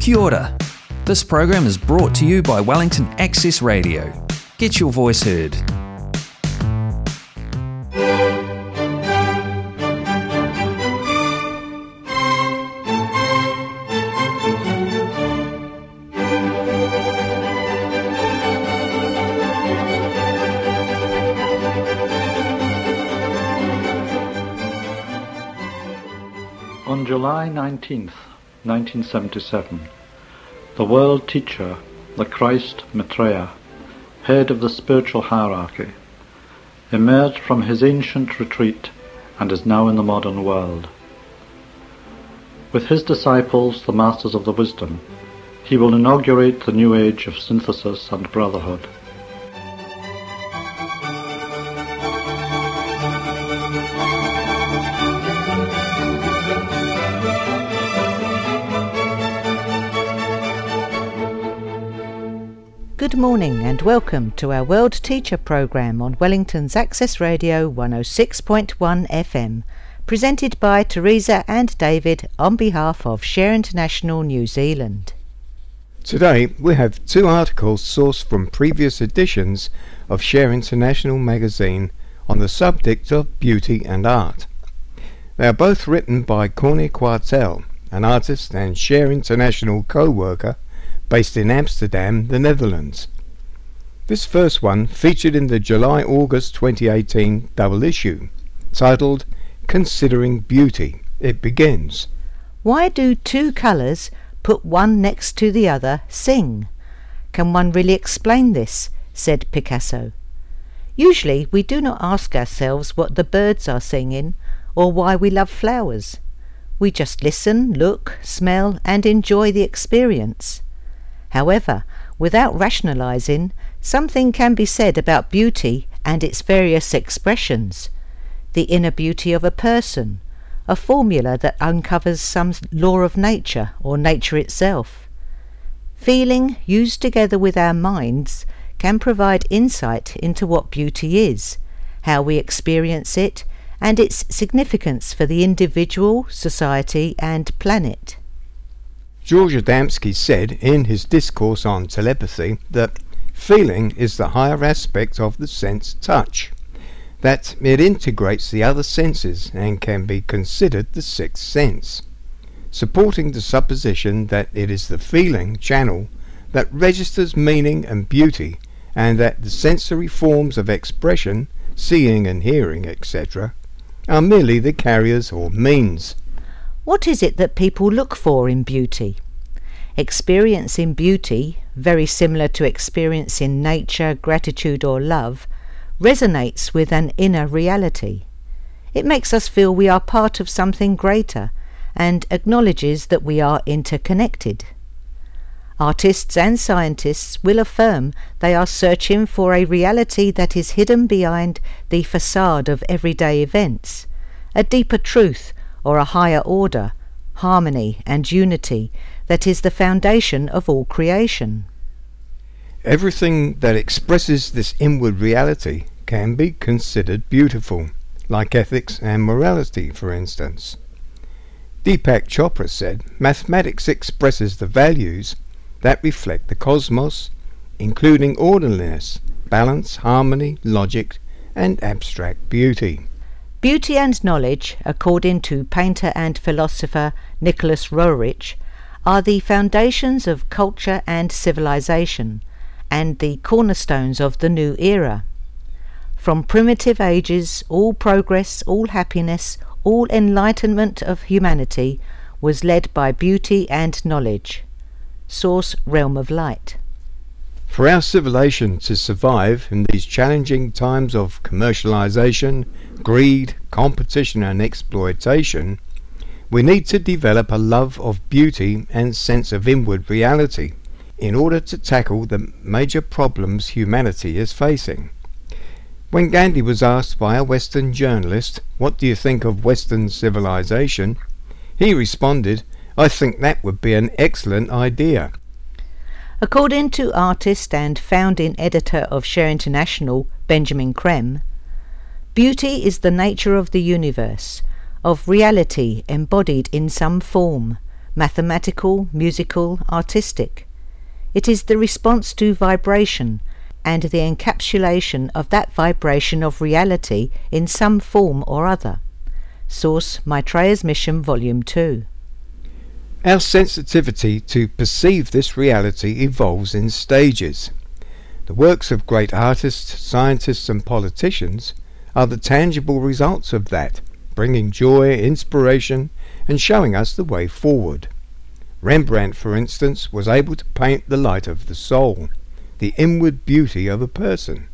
Kia ora. This program is brought to you by Wellington Access Radio. Get your voice heard. On July 19th, 1977, the world teacher, the Christ Maitreya, head of the spiritual hierarchy, emerged from his ancient retreat and is now in the modern world. With his disciples, the masters of the wisdom, he will inaugurate the new age of synthesis and brotherhood. Good morning and welcome to our World Teacher programme on Wellington's Access Radio 106.1 FM, presented by Teresa and David on behalf of Share International New Zealand. Today we have two articles sourced from previous editions of Share International magazine on the subject of beauty and art. They are both written by Cornè Quartel, an artist and Share International co-worker based in Amsterdam, the Netherlands. This first one featured in the July-August 2018 double issue, titled Considering Beauty. It begins. Why do two colours put one next to the other sing? Can one really explain this? Said Picasso. Usually we do not ask ourselves what the birds are singing or why we love flowers. We just listen, look, smell and enjoy the experience. However, without rationalising, something can be said about beauty and its various expressions. The inner beauty of a person, a formula that uncovers some law of nature or nature itself. Feeling, used together with our minds, can provide insight into what beauty is, how we experience it, and its significance for the individual, society and planet. George Adamski said in his discourse on telepathy that feeling is the higher aspect of the sense touch, that it integrates the other senses and can be considered the sixth sense, supporting the supposition that it is the feeling channel that registers meaning and beauty, and that the sensory forms of expression, seeing and hearing, etc., are merely the carriers or means. What is it that people look for in beauty? Experiencing beauty, very similar to experiencing nature, gratitude or love, resonates with an inner reality. It makes us feel we are part of something greater and acknowledges that we are interconnected. Artists and scientists will affirm they are searching for a reality that is hidden behind the facade of everyday events, a deeper truth or a higher order, harmony and unity, that is the foundation of all creation. Everything that expresses this inward reality can be considered beautiful, like ethics and morality, for instance. Deepak Chopra said, mathematics expresses the values that reflect the cosmos, including orderliness, balance, harmony, logic, and abstract beauty. Beauty and knowledge, according to painter and philosopher Nicholas Roerich, are the foundations of culture and civilization, and the cornerstones of the new era. From primitive ages, all progress, all happiness, all enlightenment of humanity was led by beauty and knowledge. Source: Realm of Light. For our civilization to survive in these challenging times of commercialization, greed, competition and exploitation, we need to develop a love of beauty and sense of inward reality in order to tackle the major problems humanity is facing. When Gandhi was asked by a Western journalist, "What do you think of Western civilization?" he responded, "I think that would be an excellent idea." According to artist and founding editor of Share International, Benjamin Creme, beauty is the nature of the universe, of reality embodied in some form, mathematical, musical, artistic. It is the response to vibration and the encapsulation of that vibration of reality in some form or other. Source: Maitreya's Mission, Volume 2. Our sensitivity to perceive this reality evolves in stages. The works of great artists, scientists and politicians are the tangible results of that, bringing joy, inspiration and showing us the way forward. Rembrandt, for instance, was able to paint the light of the soul, the inward beauty of a person.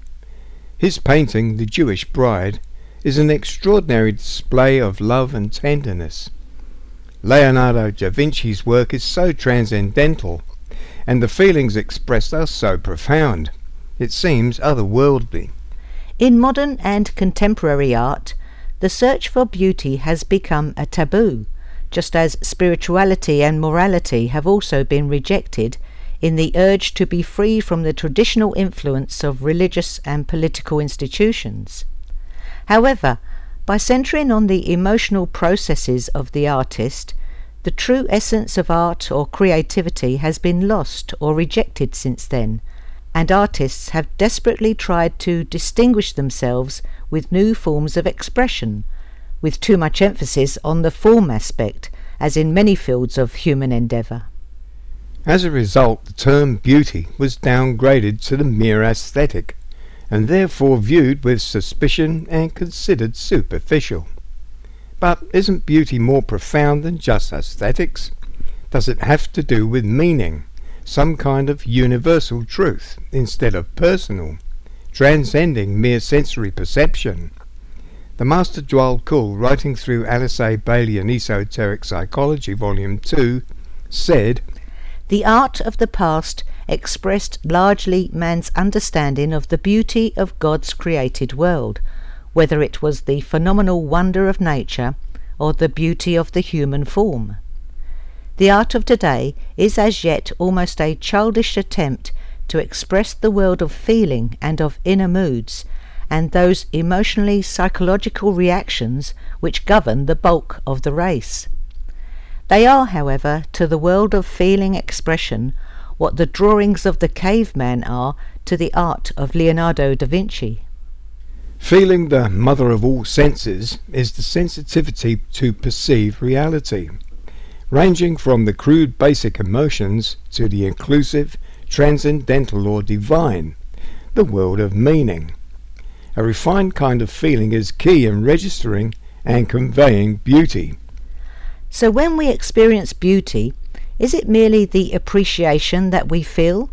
His painting, The Jewish Bride, is an extraordinary display of love and tenderness. Leonardo da Vinci's work is so transcendental, and the feelings expressed are so profound, it seems otherworldly. In modern and contemporary art, the search for beauty has become a taboo, just as spirituality and morality have also been rejected in the urge to be free from the traditional influence of religious and political institutions. However, by centering on the emotional processes of the artist, the true essence of art or creativity has been lost or rejected since then, and artists have desperately tried to distinguish themselves with new forms of expression, with too much emphasis on the form aspect, as in many fields of human endeavour. As a result, the term beauty was downgraded to the mere aesthetic, and therefore viewed with suspicion and considered superficial. But isn't beauty more profound than just aesthetics? Does it have to do with meaning, some kind of universal truth instead of personal, transcending mere sensory perception? The master Dwal Kuhl, writing through Alice A. Bailey and Esoteric Psychology, Volume 2, said, "The art of the past expressed largely man's understanding of the beauty of God's created world, whether it was the phenomenal wonder of nature or the beauty of the human form. The art of today is as yet almost a childish attempt to express the world of feeling and of inner moods, and those emotionally psychological reactions which govern the bulk of the race. They are, however, to the world of feeling expression what the drawings of the caveman are to the art of Leonardo da Vinci." Feeling, the mother of all senses, is the sensitivity to perceive reality, ranging from the crude basic emotions to the inclusive, transcendental or divine, the world of meaning. A refined kind of feeling is key in registering and conveying beauty. So when we experience beauty, is it merely the appreciation that we feel,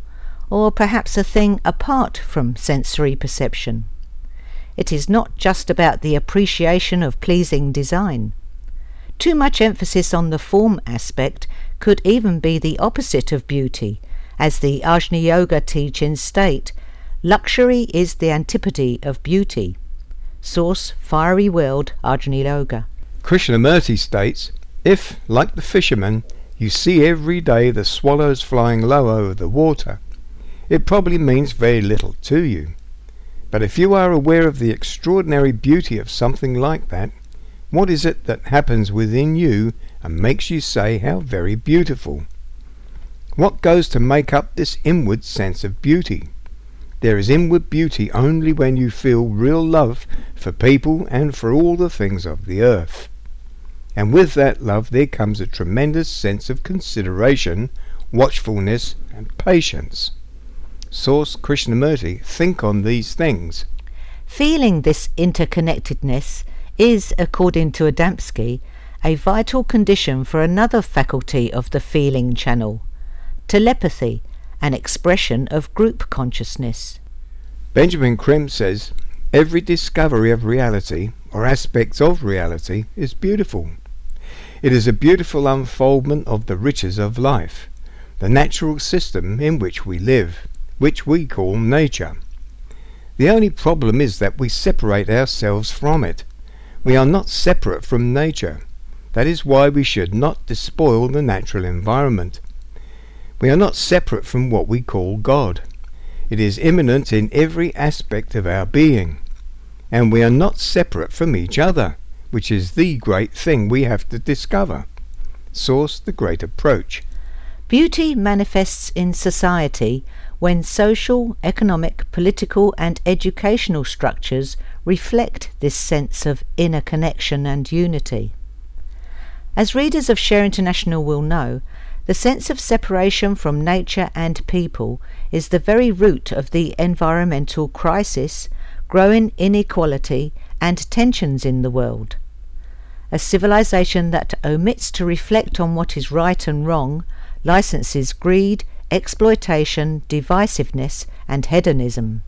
or perhaps a thing apart from sensory perception? It is not just about the appreciation of pleasing design. Too much emphasis on the form aspect could even be the opposite of beauty, as the Ajna Yoga teachings state, "Luxury is the antipode of beauty." Source: Fiery World, Ajna Yoga. Krishnamurti states, "If, like the fisherman, you see every day the swallows flying low over the water, it probably means very little to you. But if you are aware of the extraordinary beauty of something like that, what is it that happens within you and makes you say, 'How very beautiful'? What goes to make up this inward sense of beauty? There is inward beauty only when you feel real love for people and for all the things of the earth. And with that love there comes a tremendous sense of consideration, watchfulness and patience." Source: Krishnamurti, Think on These Things. Feeling this interconnectedness is, according to Adamski, a vital condition for another faculty of the feeling channel, telepathy, an expression of group consciousness. Benjamin Creme says, "Every discovery of reality, or aspects of reality, is beautiful. It is a beautiful unfoldment of the riches of life, the natural system in which we live, which we call nature. The only problem is that we separate ourselves from it. We are not separate from nature. That is why we should not despoil the natural environment. We are not separate from what we call God. It is immanent in every aspect of our being. And we are not separate from each other, which is the great thing we have to discover. source The Great Approach. Beauty manifests in society when social, economic, political and educational structures reflect this sense of inner connection and unity. As readers of Share International will know, the sense of separation from nature and people is the very root of the environmental crisis, growing inequality and tensions in the world. A civilization that omits to reflect on what is right and wrong licenses greed, exploitation, divisiveness and hedonism.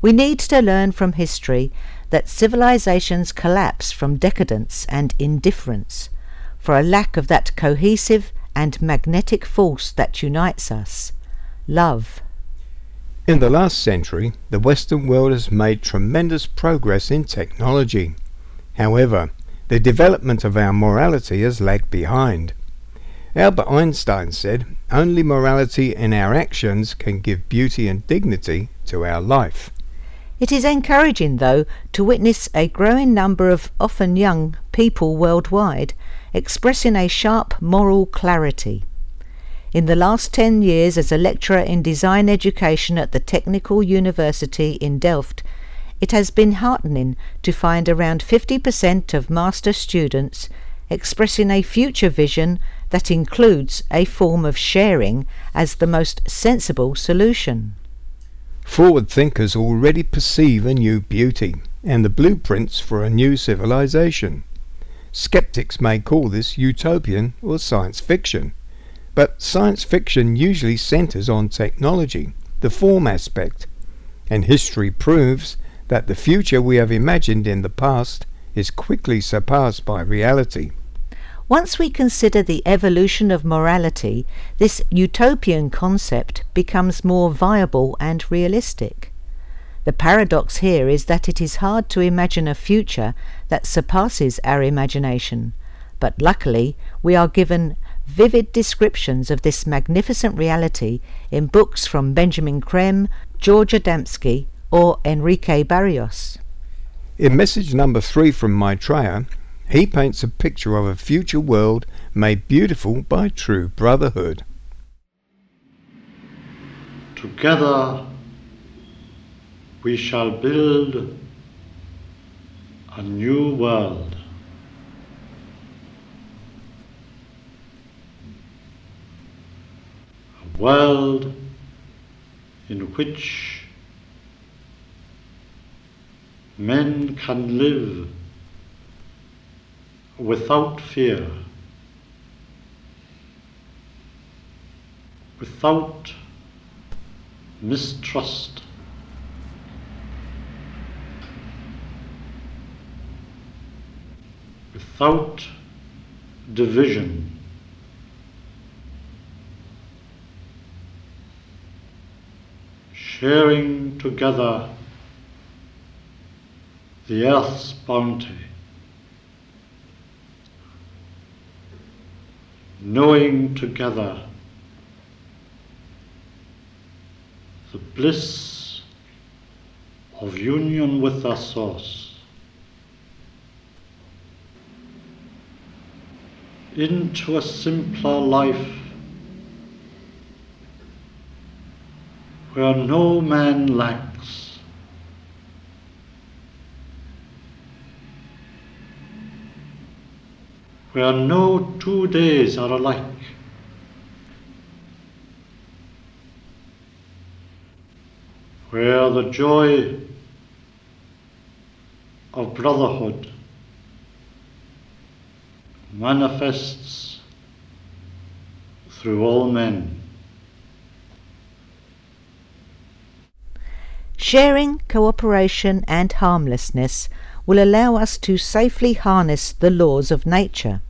We need to learn from history that civilizations collapse from decadence and indifference, for a lack of that cohesive and magnetic force that unites us, love. In the last century, the Western world has made tremendous progress in technology. However, the development of our morality has lagged behind. Albert Einstein said, "Only morality in our actions can give beauty and dignity to our life." It is encouraging, though, to witness a growing number of often young people worldwide expressing a sharp moral clarity. In the last 10 years, as a lecturer in design education at the Technical University in Delft, it has been heartening to find around 50% of master students expressing a future vision that includes a form of sharing as the most sensible solution. Forward thinkers already perceive a new beauty and the blueprints for a new civilization. Skeptics may call this utopian or science fiction, but science fiction usually centers on technology, the form aspect, and history proves that the future we have imagined in the past is quickly surpassed by reality. Once we consider the evolution of morality, this utopian concept becomes more viable and realistic. The paradox here is that it is hard to imagine a future that surpasses our imagination, but luckily we are given vivid descriptions of this magnificent reality in books from Benjamin Creme, George Adamski or Enrique Barrios. In message number 3 from Maitreya, he paints a picture of a future world made beautiful by true brotherhood. Together we shall build a new world. A world in which men can live without fear, without mistrust, without division. Sharing together the earth's bounty, knowing together the bliss of union with our source. Into a simpler life where no man lacks. Where no 2 days are alike, where the joy of brotherhood manifests through all men. Sharing, cooperation and harmlessness will allow us to safely harness the laws of nature.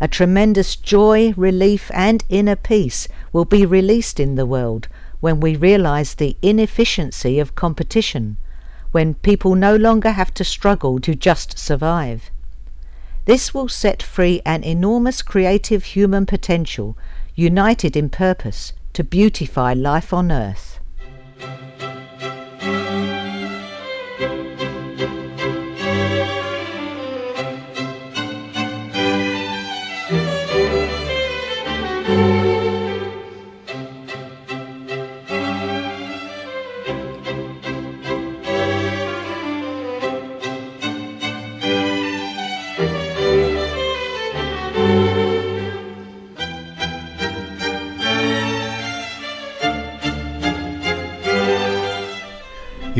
A tremendous joy, relief and inner peace will be released in the world when we realize the inefficiency of competition, when people no longer have to struggle to just survive. This will set free an enormous creative human potential, united in purpose to beautify life on earth.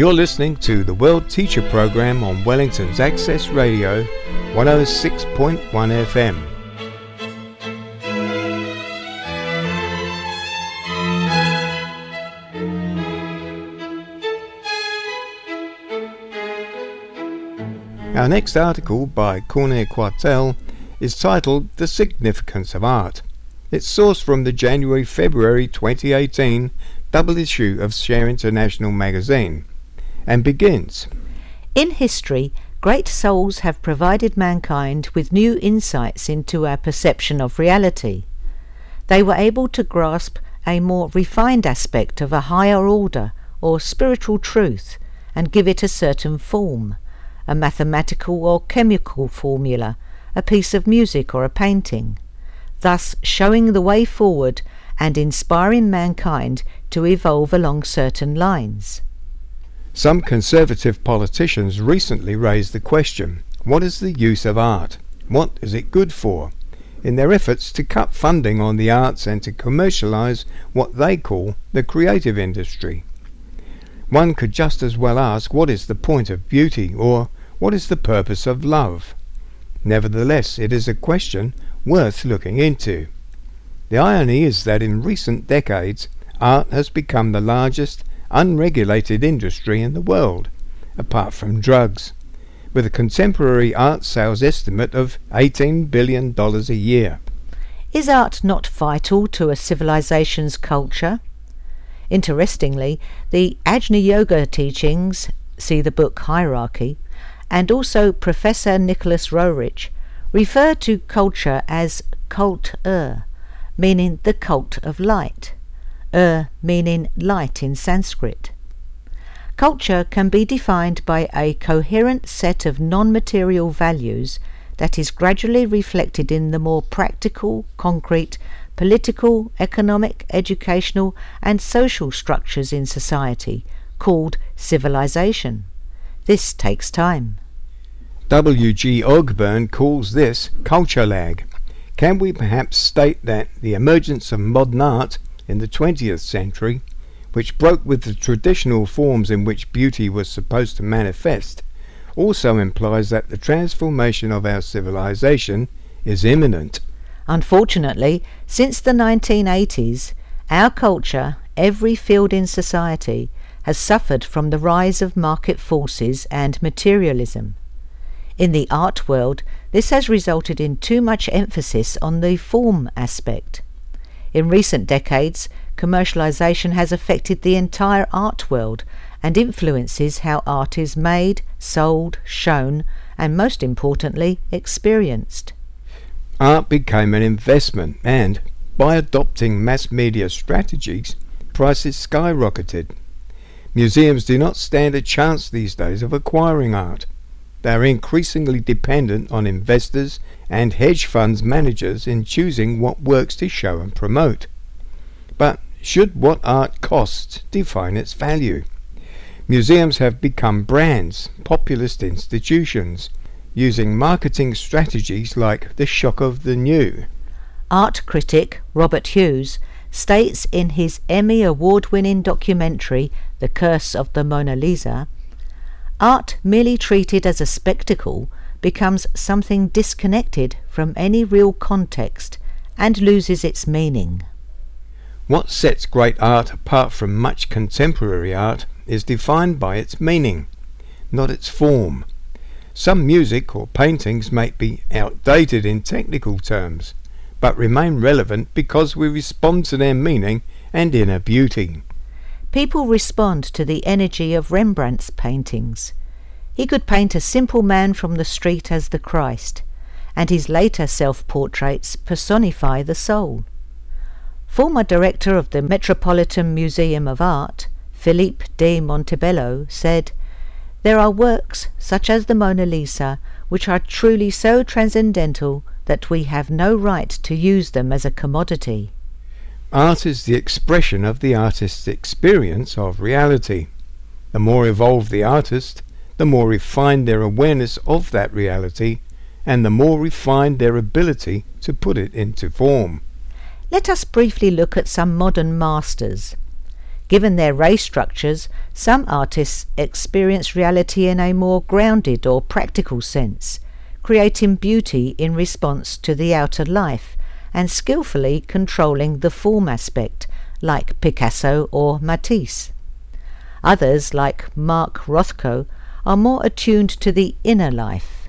You're listening to the World Teacher Program on Wellington's Access Radio 106.1 FM. Our next article by Cornè Quartel is titled The Significance of Art. It's sourced from the January-February 2018 double issue of Share International magazine and begins, "In history, great souls have provided mankind with new insights into our perception of reality. They were able to grasp a more refined aspect of a higher order or spiritual truth and give it a certain form, a mathematical or chemical formula, a piece of music or a painting, thus showing the way forward and inspiring mankind to evolve along certain lines." Some conservative politicians recently raised the question, what is the use of art? What is it good for? In their efforts to cut funding on the arts and to commercialise what they call the creative industry. One could just as well ask, what is the point of beauty, or what is the purpose of love? Nevertheless, it is a question worth looking into. The irony is that in recent decades, art has become the largest unregulated industry in the world, apart from drugs, with a contemporary art sales estimate of $18 billion a year. Is art not vital to a civilization's culture? Interestingly, the Ajna Yoga teachings, see the book Hierarchy, and also Professor Nicholas Roerich refer to culture as culture, meaning the cult of light, meaning light in Sanskrit. Culture can be defined by a coherent set of non-material values that is gradually reflected in the more practical, concrete, political, economic, educational and social structures in society, called civilization. This takes time. W.G. Ogburn calls this culture lag. Can we perhaps state that the emergence of modern art in the 20th century, which broke with the traditional forms in which beauty was supposed to manifest, also implies that the transformation of our civilization is imminent? Unfortunately, since the 1980s, our culture, every field in society, has suffered from the rise of market forces and materialism. In the art world, this has resulted in too much emphasis on the form aspect. In recent decades, commercialization has affected the entire art world and influences how art is made, sold, shown, and most importantly, experienced. Art became an investment and, by adopting mass media strategies, prices skyrocketed. Museums do not stand a chance these days of acquiring art. They are increasingly dependent on investors and hedge funds managers in choosing what works to show and promote. But should what art costs define its value? Museums have become brands, populist institutions, using marketing strategies like the shock of the new. Art critic Robert Hughes states in his Emmy award-winning documentary The Curse of the Mona Lisa, "Art merely treated as a spectacle becomes something disconnected from any real context and loses its meaning." What sets great art apart from much contemporary art is defined by its meaning, not its form. Some music or paintings may be outdated in technical terms, but remain relevant because we respond to their meaning and inner beauty. People respond to the energy of Rembrandt's paintings. He could paint a simple man from the street as the Christ, and his later self-portraits personify the soul. Former director of the Metropolitan Museum of Art, Philippe de Montebello, said, "There are works, such as the Mona Lisa, which are truly so transcendental that we have no right to use them as a commodity." Art is the expression of the artist's experience of reality. The more evolved the artist, the more refined their awareness of that reality, and the more refined their ability to put it into form. Let us briefly look at some modern masters. Given their race structures, some artists experience reality in a more grounded or practical sense, creating beauty in response to the outer life and skillfully controlling the form aspect, like Picasso or Matisse. Others, like Mark Rothko, are more attuned to the inner life.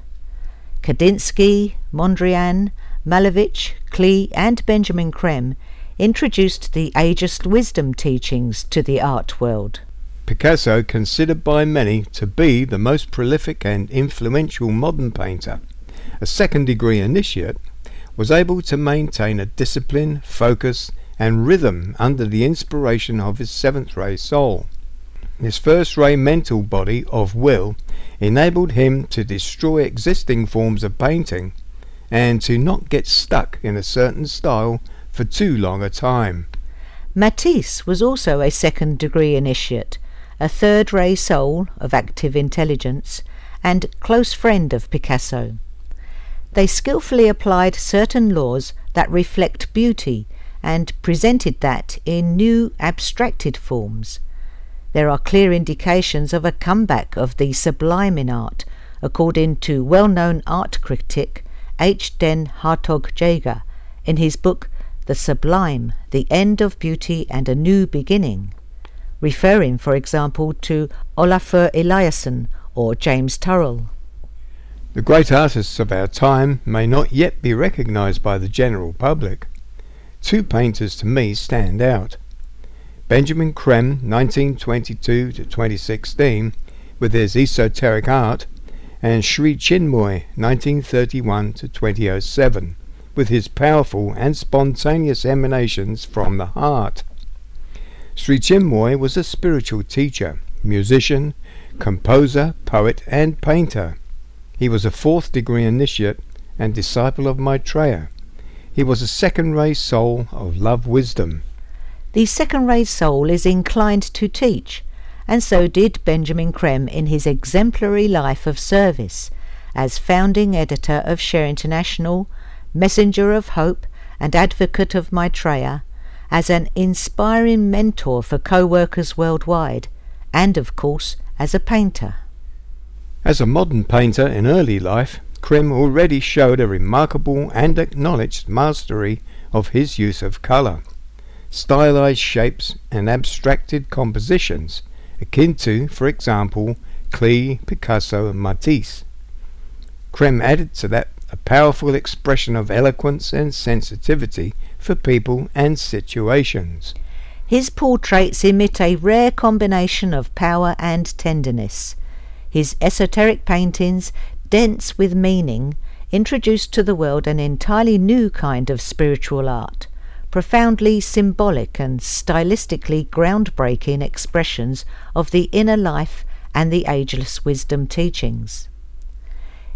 Kandinsky, Mondrian, Malevich, Klee and Benjamin Creme introduced the ageist wisdom teachings to the art world. Picasso, considered by many to be the most prolific and influential modern painter, a second-degree initiate, was able to maintain a discipline, focus and rhythm under the inspiration of his seventh-ray soul. His first-ray mental body of will enabled him to destroy existing forms of painting and to not get stuck in a certain style for too long a time. Matisse was also a second-degree initiate, a third-ray soul of active intelligence and close friend of Picasso. They skillfully applied certain laws that reflect beauty and presented that in new abstracted forms. There are clear indications of a comeback of the sublime in art, according to well-known art critic H. Den Hartog-Jager in his book The Sublime, The End of Beauty and a New Beginning, referring, for example, to Olafur Eliasson or James Turrell. The great artists of our time may not yet be recognised by the general public. Two painters to me stand out. Benjamin Creme, 1922 to 2016, with his esoteric art, and Sri Chinmoy, 1931 to 2007, with his powerful and spontaneous emanations from the heart. Sri Chinmoy was a spiritual teacher, musician, composer, poet and painter. He was a fourth-degree initiate and disciple of Maitreya. He was a second-ray soul of love wisdom. The second-ray soul is inclined to teach, and so did Benjamin Creme in his exemplary life of service, as founding editor of Share International, messenger of hope and advocate of Maitreya, as an inspiring mentor for co-workers worldwide, and of course as a painter. As a modern painter in early life, Creme already showed a remarkable and acknowledged mastery of his use of colour, stylized shapes and abstracted compositions, akin to, for example, Klee, Picasso and Matisse. Creme added to that a powerful expression of eloquence and sensitivity for people and situations. His portraits emit a rare combination of power and tenderness. His esoteric paintings, dense with meaning, introduced to the world an entirely new kind of spiritual art, profoundly symbolic and stylistically groundbreaking expressions of the inner life and the ageless wisdom teachings.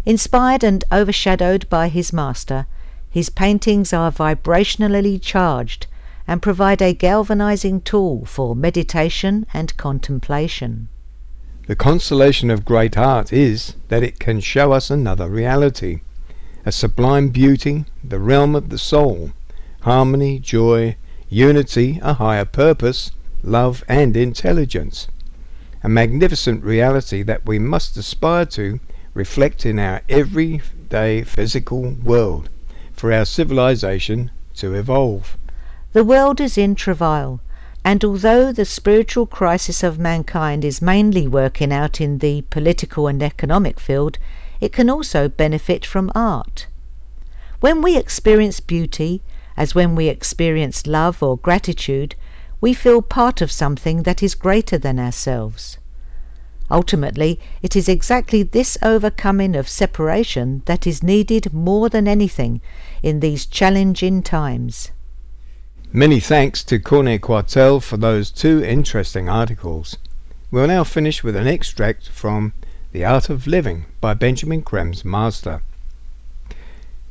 Inspired and overshadowed by his master, his paintings are vibrationally charged and provide a galvanizing tool for meditation and contemplation. The consolation of great art is that it can show us another reality, a sublime beauty, the realm of the soul, harmony, joy, unity, a higher purpose, love and intelligence, a magnificent reality that we must aspire to reflect in our everyday physical world for our civilization to evolve. The world is in travail. And although the spiritual crisis of mankind is mainly working out in the political and economic field, it can also benefit from art. When we experience beauty, as when we experience love or gratitude, we feel part of something that is greater than ourselves. Ultimately, it is exactly this overcoming of separation that is needed more than anything in these challenging times. Many thanks to Cornè Quartel for those two interesting articles. We'll now finish with an extract from The Art of Living by Benjamin Creme's master.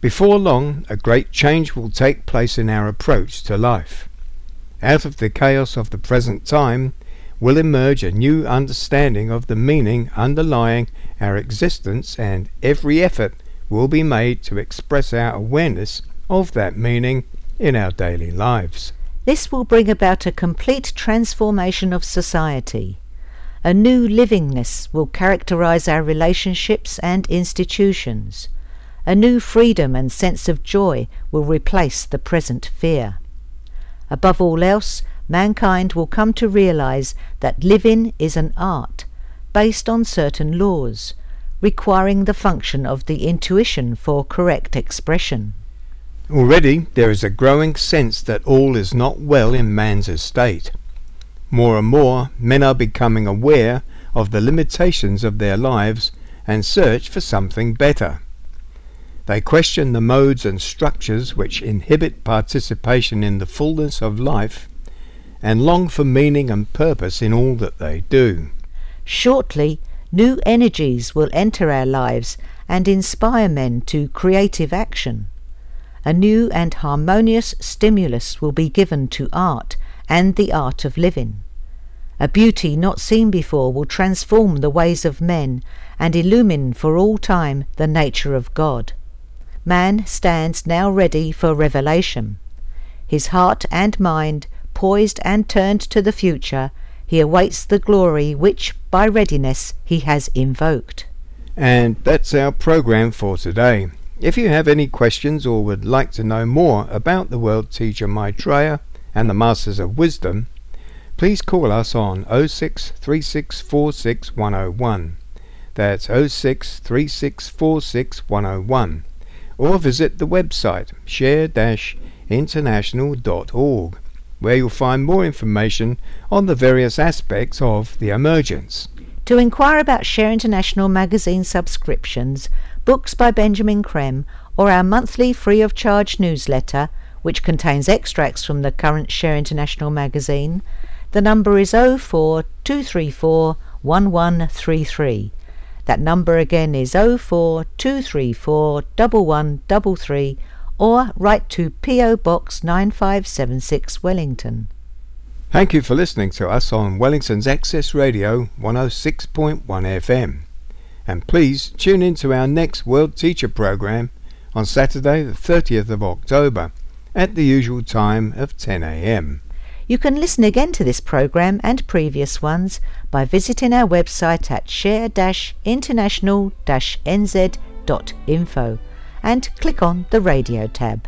Before long, a great change will take place in our approach to life. Out of the chaos of the present time will emerge a new understanding of the meaning underlying our existence, and every effort will be made to express our awareness of that meaning in our daily lives. This will bring about a complete transformation of society. A new livingness will characterize our relationships and institutions. A new freedom and sense of joy will replace the present fear. Above all else, mankind will come to realize that living is an art, based on certain laws, requiring the function of the intuition for correct expression. Already there is a growing sense that all is not well in man's estate. More and more men are becoming aware of the limitations of their lives and search for something better. They question the modes and structures which inhibit participation in the fullness of life and long for meaning and purpose in all that they do. Shortly, new energies will enter our lives and inspire men to creative action. A new and harmonious stimulus will be given to art and the art of living. A beauty not seen before will transform the ways of men and illumine for all time the nature of God. Man stands now ready for revelation. His heart and mind, poised and turned to the future, he awaits the glory which, by readiness, he has invoked. And that's our program for today. If you have any questions or would like to know more about the world teacher Maitreya and the Masters of Wisdom, please call us on 0636461001. That's 0636461001. Or visit the website share-international.org, where you'll find more information on the various aspects of the emergence. To inquire about Share International magazine subscriptions, books by Benjamin Creme, or our monthly free of charge newsletter, which contains extracts from the current Share International magazine, the number is 042341133. That number again is 042341133, or write to P.O. Box 9576 Wellington. Thank you for listening to us on Wellington's Access Radio 106.1 FM. And please tune in to our next World Teacher program on Saturday the 30th of October, at the usual time of 10 a.m. You can listen again to this program and previous ones by visiting our website at share-international-nz.info and click on the radio tab.